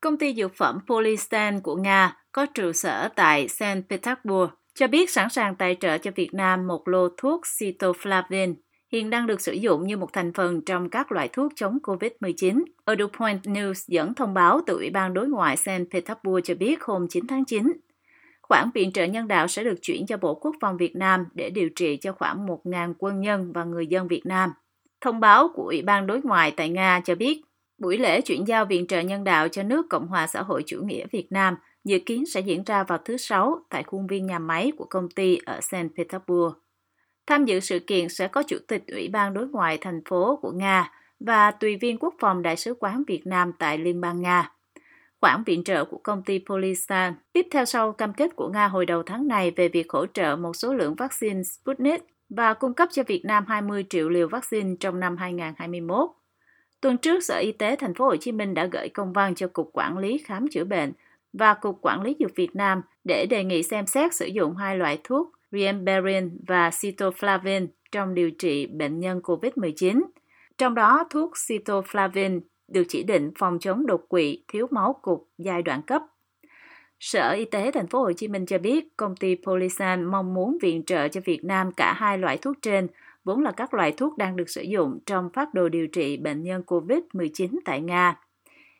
Công ty dược phẩm PolySan của Nga có trụ sở tại Saint Petersburg cho biết sẵn sàng tài trợ cho Việt Nam một lô thuốc Cytoflavin, hiện đang được sử dụng như một thành phần trong các loại thuốc chống COVID-19. Ở The Point News dẫn thông báo từ Ủy ban Đối ngoại Saint Petersburg cho biết hôm 9 tháng 9, khoản viện trợ nhân đạo sẽ được chuyển cho Bộ Quốc phòng Việt Nam để điều trị cho khoảng 1.000 quân nhân và người dân Việt Nam. Thông báo của Ủy ban Đối ngoại tại Nga cho biết, buổi lễ chuyển giao viện trợ nhân đạo cho nước Cộng hòa xã hội chủ nghĩa Việt Nam dự kiến sẽ diễn ra vào thứ Sáu tại khuôn viên nhà máy của công ty ở Saint Petersburg. Tham dự sự kiện sẽ có Chủ tịch Ủy ban Đối ngoại thành phố của Nga và tùy viên quốc phòng Đại sứ quán Việt Nam tại Liên bang Nga. Khoản viện trợ của công ty PolySan tiếp theo sau cam kết của Nga hồi đầu tháng này về việc hỗ trợ một số lượng vaccine Sputnik và cung cấp cho Việt Nam 20 triệu liều vaccine trong năm 2021. Tuần trước, Sở Y tế TP.HCM đã gửi công văn cho Cục Quản lý Khám chữa bệnh và Cục Quản lý Dược Việt Nam để đề nghị xem xét sử dụng hai loại thuốc Remberin và Cytoflavin trong điều trị bệnh nhân COVID-19. Trong đó, thuốc Cytoflavin được chỉ định phòng chống đột quỵ, thiếu máu cục giai đoạn cấp. Sở Y tế TP.HCM cho biết công ty PolySan mong muốn viện trợ cho Việt Nam cả hai loại thuốc trên, vốn là các loại thuốc đang được sử dụng trong phác đồ điều trị bệnh nhân COVID-19 tại Nga.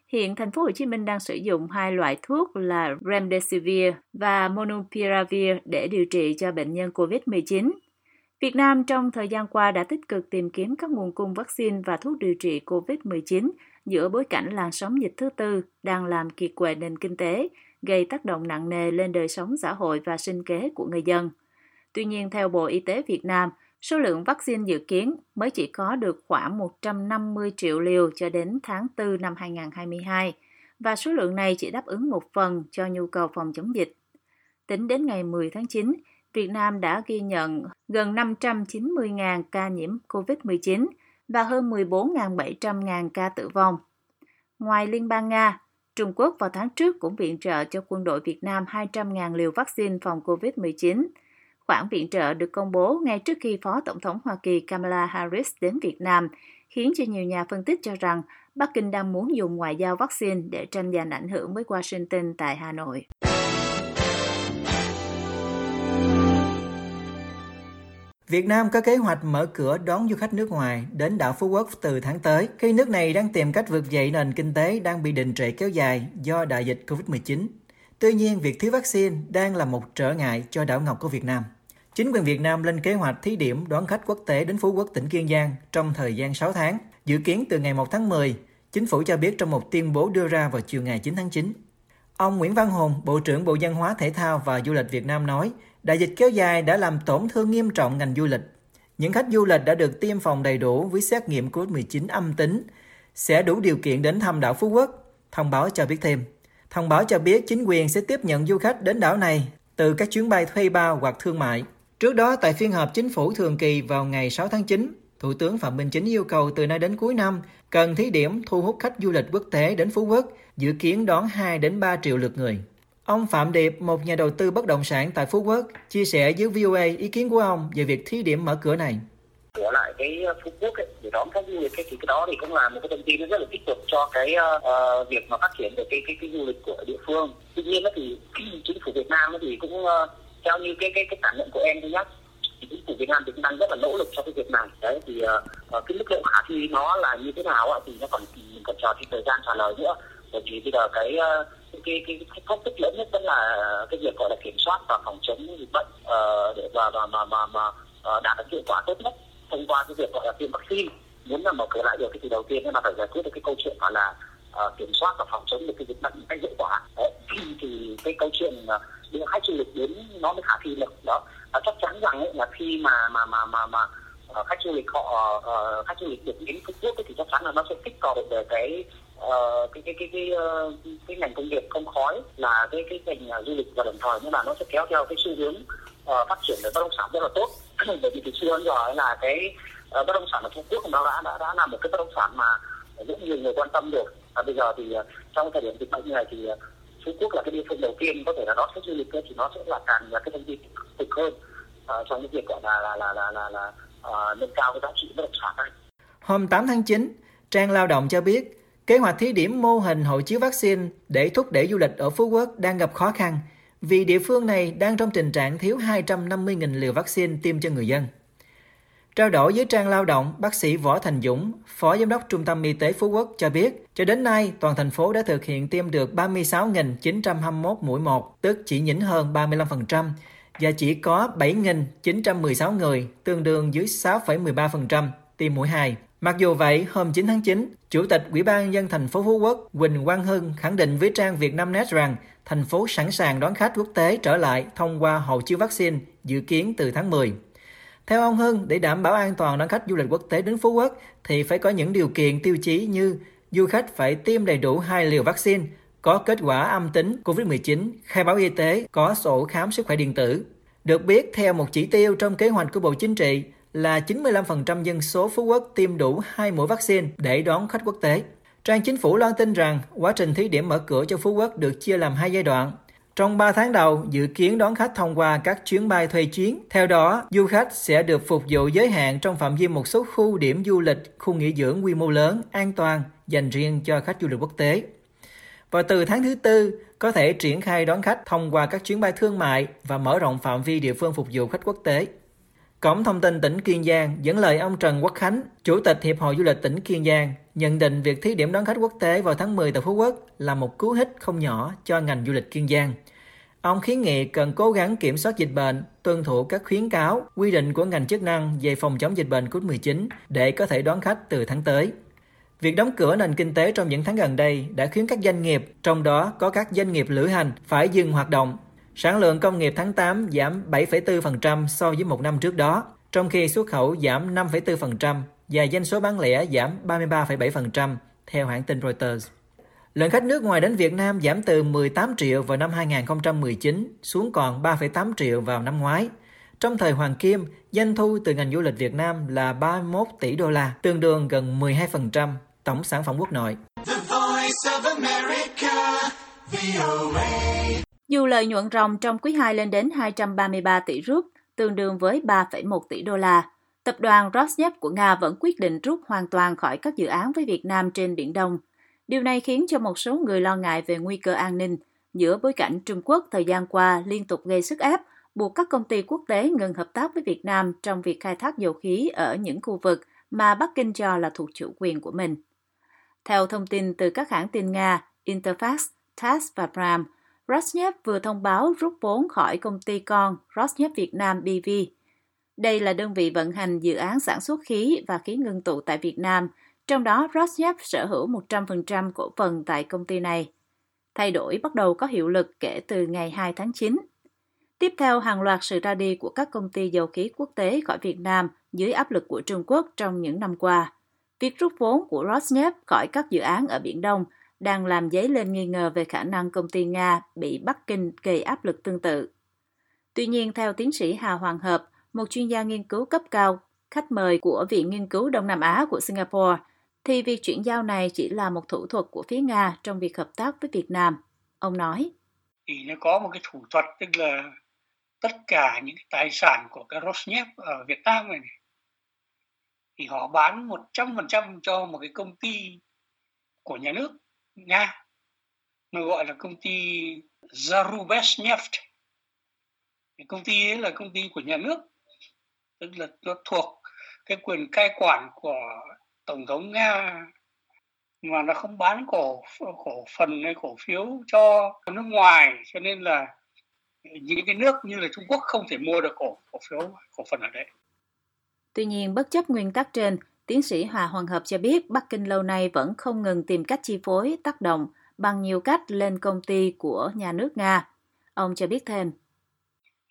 Hiện TP.HCM đang sử dụng hai loại thuốc là Remdesivir và Monopiravir để điều trị cho bệnh nhân COVID-19. Việt Nam trong thời gian qua đã tích cực tìm kiếm các nguồn cung vaccine và thuốc điều trị COVID-19 giữa bối cảnh làn sóng dịch thứ tư đang làm kiệt quệ nền kinh tế, gây tác động nặng nề lên đời sống xã hội và sinh kế của người dân. Tuy nhiên, theo Bộ Y tế Việt Nam, số lượng vaccine dự kiến mới chỉ có được khoảng 150 triệu liều cho đến tháng 4 năm 2022, và số lượng này chỉ đáp ứng một phần cho nhu cầu phòng chống dịch. Tính đến ngày 10 tháng 9, Việt Nam đã ghi nhận gần 590.000 ca nhiễm COVID-19 và hơn 14.700.000 ca tử vong. Ngoài Liên bang Nga, Trung Quốc vào tháng trước cũng viện trợ cho quân đội Việt Nam 200.000 liều vaccine phòng COVID-19. Khoản viện trợ được công bố ngay trước khi Phó Tổng thống Hoa Kỳ Kamala Harris đến Việt Nam, khiến cho nhiều nhà phân tích cho rằng Bắc Kinh đang muốn dùng ngoại giao vaccine để tranh giành ảnh hưởng với Washington tại Hà Nội. Việt Nam có kế hoạch mở cửa đón du khách nước ngoài đến đảo Phú Quốc từ tháng tới, khi nước này đang tìm cách vực dậy nền kinh tế đang bị đình trệ kéo dài do đại dịch COVID-19. Tuy nhiên, việc thiếu vaccine đang là một trở ngại cho đảo ngọc của Việt Nam. Chính quyền Việt Nam lên kế hoạch thí điểm đón khách quốc tế đến Phú Quốc, tỉnh Kiên Giang trong thời gian 6 tháng, dự kiến từ ngày 1 tháng 10, chính phủ cho biết trong một tuyên bố đưa ra vào chiều ngày 9 tháng 9. Ông Nguyễn Văn Hùng, Bộ trưởng Bộ Văn hóa, Thể thao và Du lịch Việt Nam nói, đại dịch kéo dài đã làm tổn thương nghiêm trọng ngành du lịch. Những khách du lịch đã được tiêm phòng đầy đủ với xét nghiệm COVID-19 âm tính sẽ đủ điều kiện đến thăm đảo Phú Quốc, thông báo cho biết thêm. Thông báo cho biết chính quyền sẽ tiếp nhận du khách đến đảo này từ các chuyến bay thuê bao hoặc thương mại. Trước đó, tại phiên họp chính phủ thường kỳ vào ngày 6 tháng 9, Thủ tướng Phạm Minh Chính yêu cầu từ nay đến cuối năm cần thí điểm thu hút khách du lịch quốc tế đến Phú Quốc, dự kiến đón 2 đến 3 triệu lượt người. Ông Phạm Điệp, một nhà đầu tư bất động sản tại Phú Quốc, chia sẻ với VOA ý kiến của ông về việc thí điểm mở cửa này. Của lại cái Phú Quốc ấy, để đón khách du lịch thì cái đó thì cũng là một cái thông tin rất là tích cực cho cái việc mà phát triển được cái du lịch của địa phương. Tuy nhiên thì chính phủ Việt Nam thì cũng theo như cái cảm nhận của em thôi nhé, chính phủ Việt Nam thì cũng đang rất là nỗ lực cho cái việc này. Đấy thì cái mức độ khả thi nó là như thế nào thì nó còn chờ thêm thời gian trả lời nữa. Bởi vì bây giờ cái thách thức lớn nhất vẫn là cái việc gọi là kiểm soát và phòng chống dịch bệnh để mà đạt được hiệu quả tốt nhất thông qua cái việc gọi là tiêm vaccine. Muốn là mở cửa lại được thì đầu tiên là phải giải quyết được cái câu chuyện gọi là kiểm soát và phòng chống được cái dịch bệnh một cách hiệu quả. Đấy, thì cái câu chuyện đưa khách du lịch đến nó mới khả thi được đó. Và chắc chắn rằng ấy, là khi mà khách du lịch khách du lịch được đến Phú Quốc thì chắc chắn là nó sẽ kích cầu được về cái ngành công nghiệp không khói là cái ngành du lịch, và đồng thời nhưng mà nó sẽ kéo theo cái xu hướng phát triển về bất động sản rất là tốt. Bởi vì từ xưa đến giờ là cái bất động sản ở Phú Quốc nó đã là một cái bất động sản mà rất nhiều người quan tâm được. Và bây giờ thì trong thời điểm dịch bệnh như này thì Phú Quốc là cái địa phương đầu tiên có thể là đón khách du lịch, thì nó sẽ là càng là cái thông tin tích cực hơn trong cái việc gọi là nâng cao cái giá trị bất động sản này. Hôm 8 tháng 9, trang Lao động cho biết Kế hoạch thí điểm mô hình hộ chiếu vaccine để thúc đẩy du lịch ở Phú Quốc đang gặp khó khăn vì địa phương này đang trong tình trạng thiếu 250.000 liều vaccine tiêm cho người dân. Trao đổi với trang Lao động, bác sĩ Võ Thành Dũng, Phó Giám đốc Trung tâm Y tế Phú Quốc cho biết, cho đến nay, toàn thành phố đã thực hiện tiêm được 36.921 mũi 1, tức chỉ nhỉnh hơn 35%, và chỉ có 7.916 người, tương đương dưới 6,13%, tiêm mũi 2. Mặc dù vậy, hôm 9 tháng 9, Chủ tịch Ủy ban Nhân dân thành phố Phú Quốc Quỳnh Quang Hưng khẳng định với trang Vietnamnet rằng thành phố sẵn sàng đón khách quốc tế trở lại thông qua hộ chiếu vaccine dự kiến từ tháng 10. Theo ông Hưng, để đảm bảo an toàn đón khách du lịch quốc tế đến Phú Quốc thì phải có những điều kiện tiêu chí như du khách phải tiêm đầy đủ 2 liều vaccine, có kết quả âm tính COVID-19, khai báo y tế, có sổ khám sức khỏe điện tử. Được biết, theo một chỉ tiêu trong kế hoạch của Bộ Chính trị là 95% dân số Phú Quốc tiêm đủ 2 mũi vaccine để đón khách quốc tế. Trang Chính phủ loan tin rằng quá trình thí điểm mở cửa cho Phú Quốc được chia làm 2 giai đoạn. Trong 3 tháng đầu, dự kiến đón khách thông qua các chuyến bay thuê chuyến. Theo đó, du khách sẽ được phục vụ giới hạn trong phạm vi một số khu điểm du lịch, khu nghỉ dưỡng quy mô lớn, an toàn, dành riêng cho khách du lịch quốc tế. Và từ tháng thứ 4, có thể triển khai đón khách thông qua các chuyến bay thương mại và mở rộng phạm vi địa phương phục vụ khách quốc tế. Cổng thông tin tỉnh Kiên Giang dẫn lời ông Trần Quốc Khánh, Chủ tịch Hiệp hội Du lịch tỉnh Kiên Giang, nhận định việc thí điểm đón khách quốc tế vào tháng 10 tại Phú Quốc là một cú hích không nhỏ cho ngành du lịch Kiên Giang. Ông khuyến nghị cần cố gắng kiểm soát dịch bệnh, tuân thủ các khuyến cáo, quy định của ngành chức năng về phòng chống dịch bệnh COVID-19 để có thể đón khách từ tháng tới. Việc đóng cửa nền kinh tế trong những tháng gần đây đã khiến các doanh nghiệp, trong đó có các doanh nghiệp lữ hành, phải dừng hoạt động. Sản lượng công nghiệp tháng 8 giảm 7,4% so với một năm trước đó, trong khi xuất khẩu giảm 5,4% và doanh số bán lẻ giảm 33,7%, theo hãng tin Reuters. Lượng khách nước ngoài đến Việt Nam giảm từ 18 triệu vào năm 2019 xuống còn 3,8 triệu vào năm ngoái. Trong thời Hoàng Kim, doanh thu từ ngành du lịch Việt Nam là 31 tỷ đô la, tương đương gần 12% tổng sản phẩm quốc nội. Dù lợi nhuận ròng trong quý 2 lên đến 233 tỷ rúp, tương đương với 3,1 tỷ đô la, tập đoàn Rosneft của Nga vẫn quyết định rút hoàn toàn khỏi các dự án với Việt Nam trên Biển Đông. Điều này khiến cho một số người lo ngại về nguy cơ an ninh giữa bối cảnh Trung Quốc thời gian qua liên tục gây sức ép, buộc các công ty quốc tế ngừng hợp tác với Việt Nam trong việc khai thác dầu khí ở những khu vực mà Bắc Kinh cho là thuộc chủ quyền của mình. Theo thông tin từ các hãng tin Nga, Interfax, TASS và Pravda, Rosneft vừa thông báo rút vốn khỏi công ty con Rosneft Việt Nam BV. Đây là đơn vị vận hành dự án sản xuất khí và khí ngưng tụ tại Việt Nam, trong đó Rosneft sở hữu 100% cổ phần tại công ty này. Thay đổi bắt đầu có hiệu lực kể từ ngày 2 tháng 9. Tiếp theo, hàng loạt sự ra đi của các công ty dầu khí quốc tế khỏi Việt Nam dưới áp lực của Trung Quốc trong những năm qua. Việc rút vốn của Rosneft khỏi các dự án ở Biển Đông đang làm dấy lên nghi ngờ về khả năng công ty Nga bị Bắc Kinh gây áp lực tương tự. Tuy nhiên, theo tiến sĩ Hà Hoàng Hợp, một chuyên gia nghiên cứu cấp cao, khách mời của Viện Nghiên cứu Đông Nam Á của Singapore, thì việc chuyển giao này chỉ là một thủ thuật của phía Nga trong việc hợp tác với Việt Nam. Ông nói, thì nó có một cái thủ thuật, tức là tất cả những cái tài sản của cái Rosneft ở Việt Nam này, thì họ bán 100% cho một cái công ty của nhà nước Nga, nó gọi là công ty Zarubezhneft. Cái công ty ấy là công ty của nhà nước, tức là nó thuộc cái quyền cai quản của Tổng thống Nga, mà nó không bán cổ phần hay cổ phiếu cho nước ngoài, cho nên là những cái nước như là Trung Quốc không thể mua được cổ phiếu, cổ phần ở đấy. Tuy nhiên, bất chấp nguyên tắc trên, tiến sĩ Hà Hoàng Hợp cho biết Bắc Kinh lâu nay vẫn không ngừng tìm cách chi phối, tác động bằng nhiều cách lên công ty của nhà nước Nga. Ông cho biết thêm,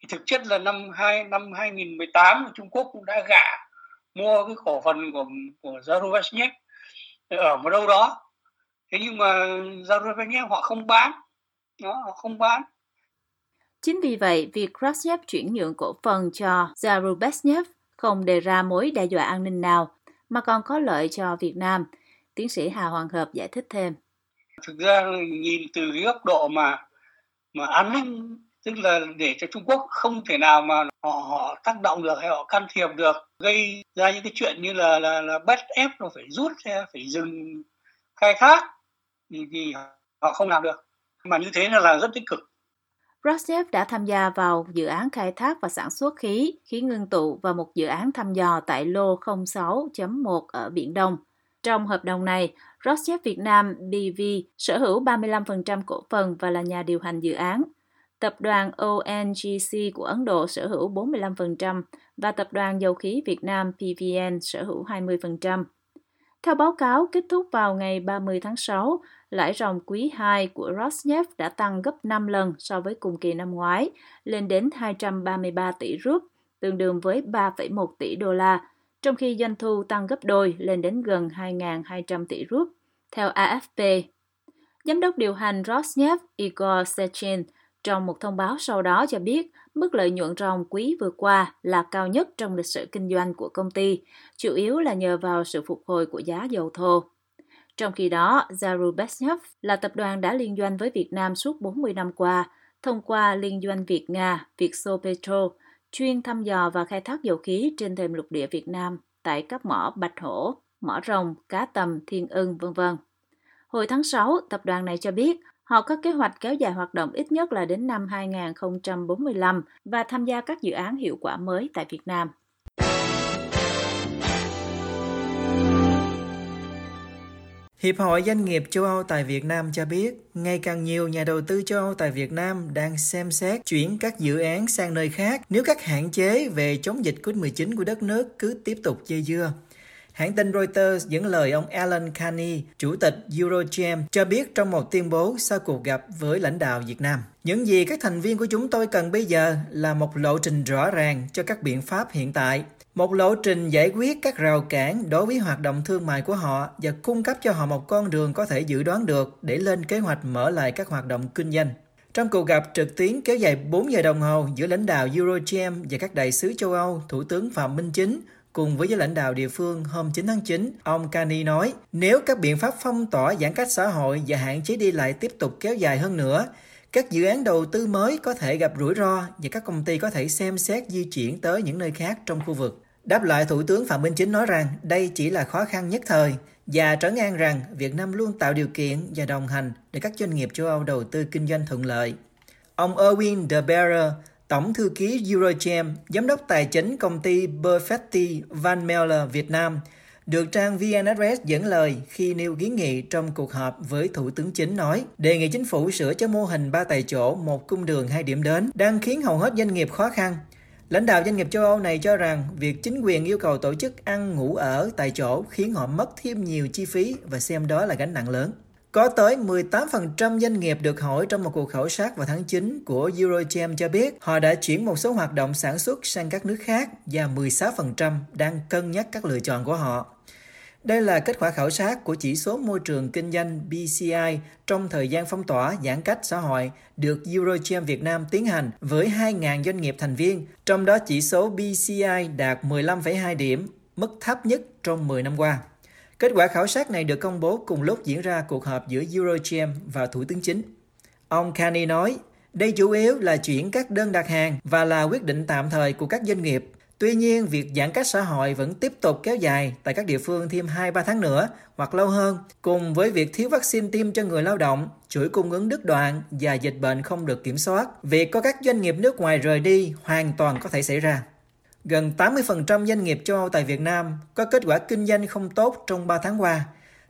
thực chất là năm 2018 Trung Quốc cũng đã gạ mua cái cổ phần của Zarubezhneft ở một đâu đó. Thế nhưng mà Zarubezhneft họ không bán. Chính vì vậy, việc Rosneft chuyển nhượng cổ phần cho Zarubezhneft không đề ra mối đe dọa an ninh nào, mà còn có lợi cho Việt Nam. Tiến sĩ Hà Hoàng Hợp giải thích thêm. Thực ra nhìn từ cái góc độ mà an ninh, tức là để cho Trung Quốc không thể nào mà họ tác động được hay họ can thiệp được, gây ra những cái chuyện như là bắt ép nó phải rút, phải dừng khai thác thì họ không làm được. Mà như thế là rất tích cực. Rosneft đã tham gia vào dự án khai thác và sản xuất khí, khí ngưng tụ và một dự án thăm dò tại lô 06.1 ở Biển Đông. Trong hợp đồng này, Rosneft Việt Nam BV sở hữu 35% cổ phần và là nhà điều hành dự án. Tập đoàn ONGC của Ấn Độ sở hữu 45% và Tập đoàn Dầu khí Việt Nam PVN sở hữu 20%. Theo báo cáo kết thúc vào ngày 30 tháng 6, lãi ròng quý 2 của Rosneft đã tăng gấp 5 lần so với cùng kỳ năm ngoái, lên đến 233 tỷ rúp, tương đương với 3,1 tỷ đô la, trong khi doanh thu tăng gấp đôi lên đến gần 2.200 tỷ rúp, theo AFP. Giám đốc điều hành Rosneft Igor Sechin trong một thông báo sau đó cho biết mức lợi nhuận ròng quý vừa qua là cao nhất trong lịch sử kinh doanh của công ty, chủ yếu là nhờ vào sự phục hồi của giá dầu thô. Trong khi đó, Zarubezhneft là tập đoàn đã liên doanh với Việt Nam suốt 40 năm qua, thông qua liên doanh Việt-Nga, Vietsovpetro, chuyên thăm dò và khai thác dầu khí trên thềm lục địa Việt Nam tại các mỏ Bạch Hổ, mỏ Rồng, Cá Tầm, Thiên Ưng, v.v. Hồi tháng 6, tập đoàn này cho biết họ có kế hoạch kéo dài hoạt động ít nhất là đến năm 2045 và tham gia các dự án hiệu quả mới tại Việt Nam. Hiệp hội Doanh nghiệp châu Âu tại Việt Nam cho biết, ngày càng nhiều nhà đầu tư châu Âu tại Việt Nam đang xem xét chuyển các dự án sang nơi khác nếu các hạn chế về chống dịch COVID-19 của đất nước cứ tiếp tục dây dưa. Hãng tin Reuters dẫn lời ông Alan Carney, Chủ tịch EuroCham, cho biết trong một tuyên bố sau cuộc gặp với lãnh đạo Việt Nam. Những gì các thành viên của chúng tôi cần bây giờ là một lộ trình rõ ràng cho các biện pháp hiện tại, một lộ trình giải quyết các rào cản đối với hoạt động thương mại của họ và cung cấp cho họ một con đường có thể dự đoán được để lên kế hoạch mở lại các hoạt động kinh doanh. Trong cuộc gặp trực tuyến kéo dài 4 giờ đồng hồ giữa lãnh đạo EuroCham và các đại sứ châu Âu, Thủ tướng Phạm Minh Chính cùng với lãnh đạo địa phương hôm 9 tháng 9, ông Carney nói, nếu các biện pháp phong tỏa giãn cách xã hội và hạn chế đi lại tiếp tục kéo dài hơn nữa, các dự án đầu tư mới có thể gặp rủi ro và các công ty có thể xem xét di chuyển tới những nơi khác trong khu vực. Đáp lại, Thủ tướng Phạm Minh Chính nói rằng đây chỉ là khó khăn nhất thời và trấn an rằng Việt Nam luôn tạo điều kiện và đồng hành để các doanh nghiệp châu Âu đầu tư kinh doanh thuận lợi. Ông Erwin De Behrer, Tổng thư ký EuroCham, giám đốc tài chính công ty Perfetti Van Meller Việt Nam, được trang VNExpress dẫn lời khi nêu kiến nghị trong cuộc họp với Thủ tướng Chính nói, đề nghị chính phủ sửa cho mô hình 3 tại chỗ, 1 cung đường, 2 điểm đến, đang khiến hầu hết doanh nghiệp khó khăn. Lãnh đạo doanh nghiệp châu Âu này cho rằng việc chính quyền yêu cầu tổ chức ăn ngủ ở tại chỗ khiến họ mất thêm nhiều chi phí và xem đó là gánh nặng lớn. Có tới 18% doanh nghiệp được hỏi trong một cuộc khảo sát vào tháng 9 của EuroCham cho biết họ đã chuyển một số hoạt động sản xuất sang các nước khác và 16% đang cân nhắc các lựa chọn của họ. Đây là kết quả khảo sát của chỉ số môi trường kinh doanh BCI trong thời gian phong tỏa giãn cách xã hội được EuroCham Việt Nam tiến hành với 2.000 doanh nghiệp thành viên, trong đó chỉ số BCI đạt 15,2 điểm, mức thấp nhất trong 10 năm qua. Kết quả khảo sát này được công bố cùng lúc diễn ra cuộc họp giữa EuroCham và Thủ tướng Chính. Ông Carney nói, đây chủ yếu là chuyển các đơn đặt hàng và là quyết định tạm thời của các doanh nghiệp. Tuy nhiên, việc giãn cách xã hội vẫn tiếp tục kéo dài tại các địa phương thêm 2-3 tháng nữa hoặc lâu hơn, cùng với việc thiếu vaccine tiêm cho người lao động, chuỗi cung ứng đứt đoạn và dịch bệnh không được kiểm soát. Việc có các doanh nghiệp nước ngoài rời đi hoàn toàn có thể xảy ra. Gần 80% doanh nghiệp châu Âu tại Việt Nam có kết quả kinh doanh không tốt trong 3 tháng qua,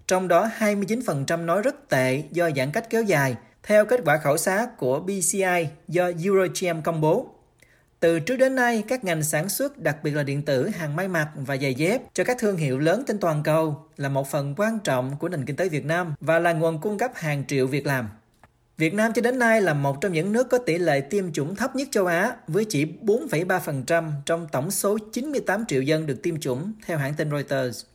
trong đó 29% nói rất tệ do giãn cách kéo dài, theo kết quả khảo sát của BCI do EuroCham công bố. Từ trước đến nay, các ngành sản xuất, đặc biệt là điện tử, hàng may mặc và giày dép cho các thương hiệu lớn trên toàn cầu là một phần quan trọng của nền kinh tế Việt Nam và là nguồn cung cấp hàng triệu việc làm. Việt Nam cho đến nay là một trong những nước có tỷ lệ tiêm chủng thấp nhất châu Á với chỉ 4,3% trong tổng số 98 triệu dân được tiêm chủng, theo hãng tin Reuters.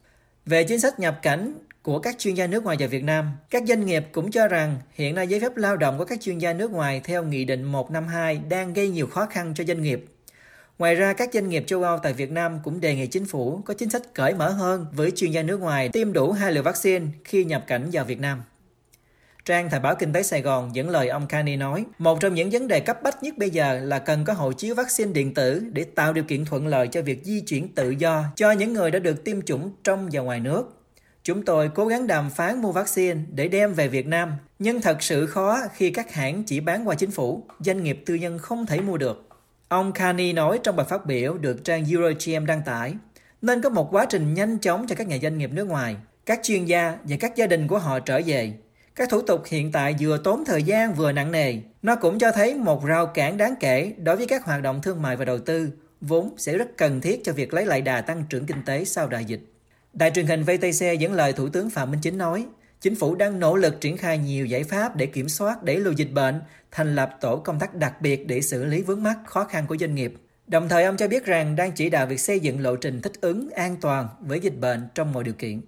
Về chính sách nhập cảnh của các chuyên gia nước ngoài vào Việt Nam, các doanh nghiệp cũng cho rằng hiện nay giấy phép lao động của các chuyên gia nước ngoài theo Nghị định 152 đang gây nhiều khó khăn cho doanh nghiệp. Ngoài ra, các doanh nghiệp châu Âu tại Việt Nam cũng đề nghị chính phủ có chính sách cởi mở hơn với chuyên gia nước ngoài tiêm đủ 2 liều vaccine khi nhập cảnh vào Việt Nam. Trang Thời báo Kinh tế Sài Gòn dẫn lời ông Carney nói, một trong những vấn đề cấp bách nhất bây giờ là cần có hộ chiếu vaccine điện tử để tạo điều kiện thuận lợi cho việc di chuyển tự do cho những người đã được tiêm chủng trong và ngoài nước. Chúng tôi cố gắng đàm phán mua vaccine để đem về Việt Nam, nhưng thật sự khó khi các hãng chỉ bán qua chính phủ, doanh nghiệp tư nhân không thể mua được. Ông Carney nói trong bài phát biểu được trang EuroCham đăng tải, nên có một quá trình nhanh chóng cho các nhà doanh nghiệp nước ngoài, các chuyên gia và các gia đình của họ trở về. Các thủ tục hiện tại vừa tốn thời gian vừa nặng nề. Nó cũng cho thấy một rào cản đáng kể đối với các hoạt động thương mại và đầu tư, vốn sẽ rất cần thiết cho việc lấy lại đà tăng trưởng kinh tế sau đại dịch. Đài truyền hình VTC dẫn lời Thủ tướng Phạm Minh Chính nói, chính phủ đang nỗ lực triển khai nhiều giải pháp để kiểm soát, đẩy lùi dịch bệnh, thành lập tổ công tác đặc biệt để xử lý vướng mắc khó khăn của doanh nghiệp. Đồng thời, ông cho biết rằng đang chỉ đạo việc xây dựng lộ trình thích ứng an toàn với dịch bệnh trong mọi điều kiện.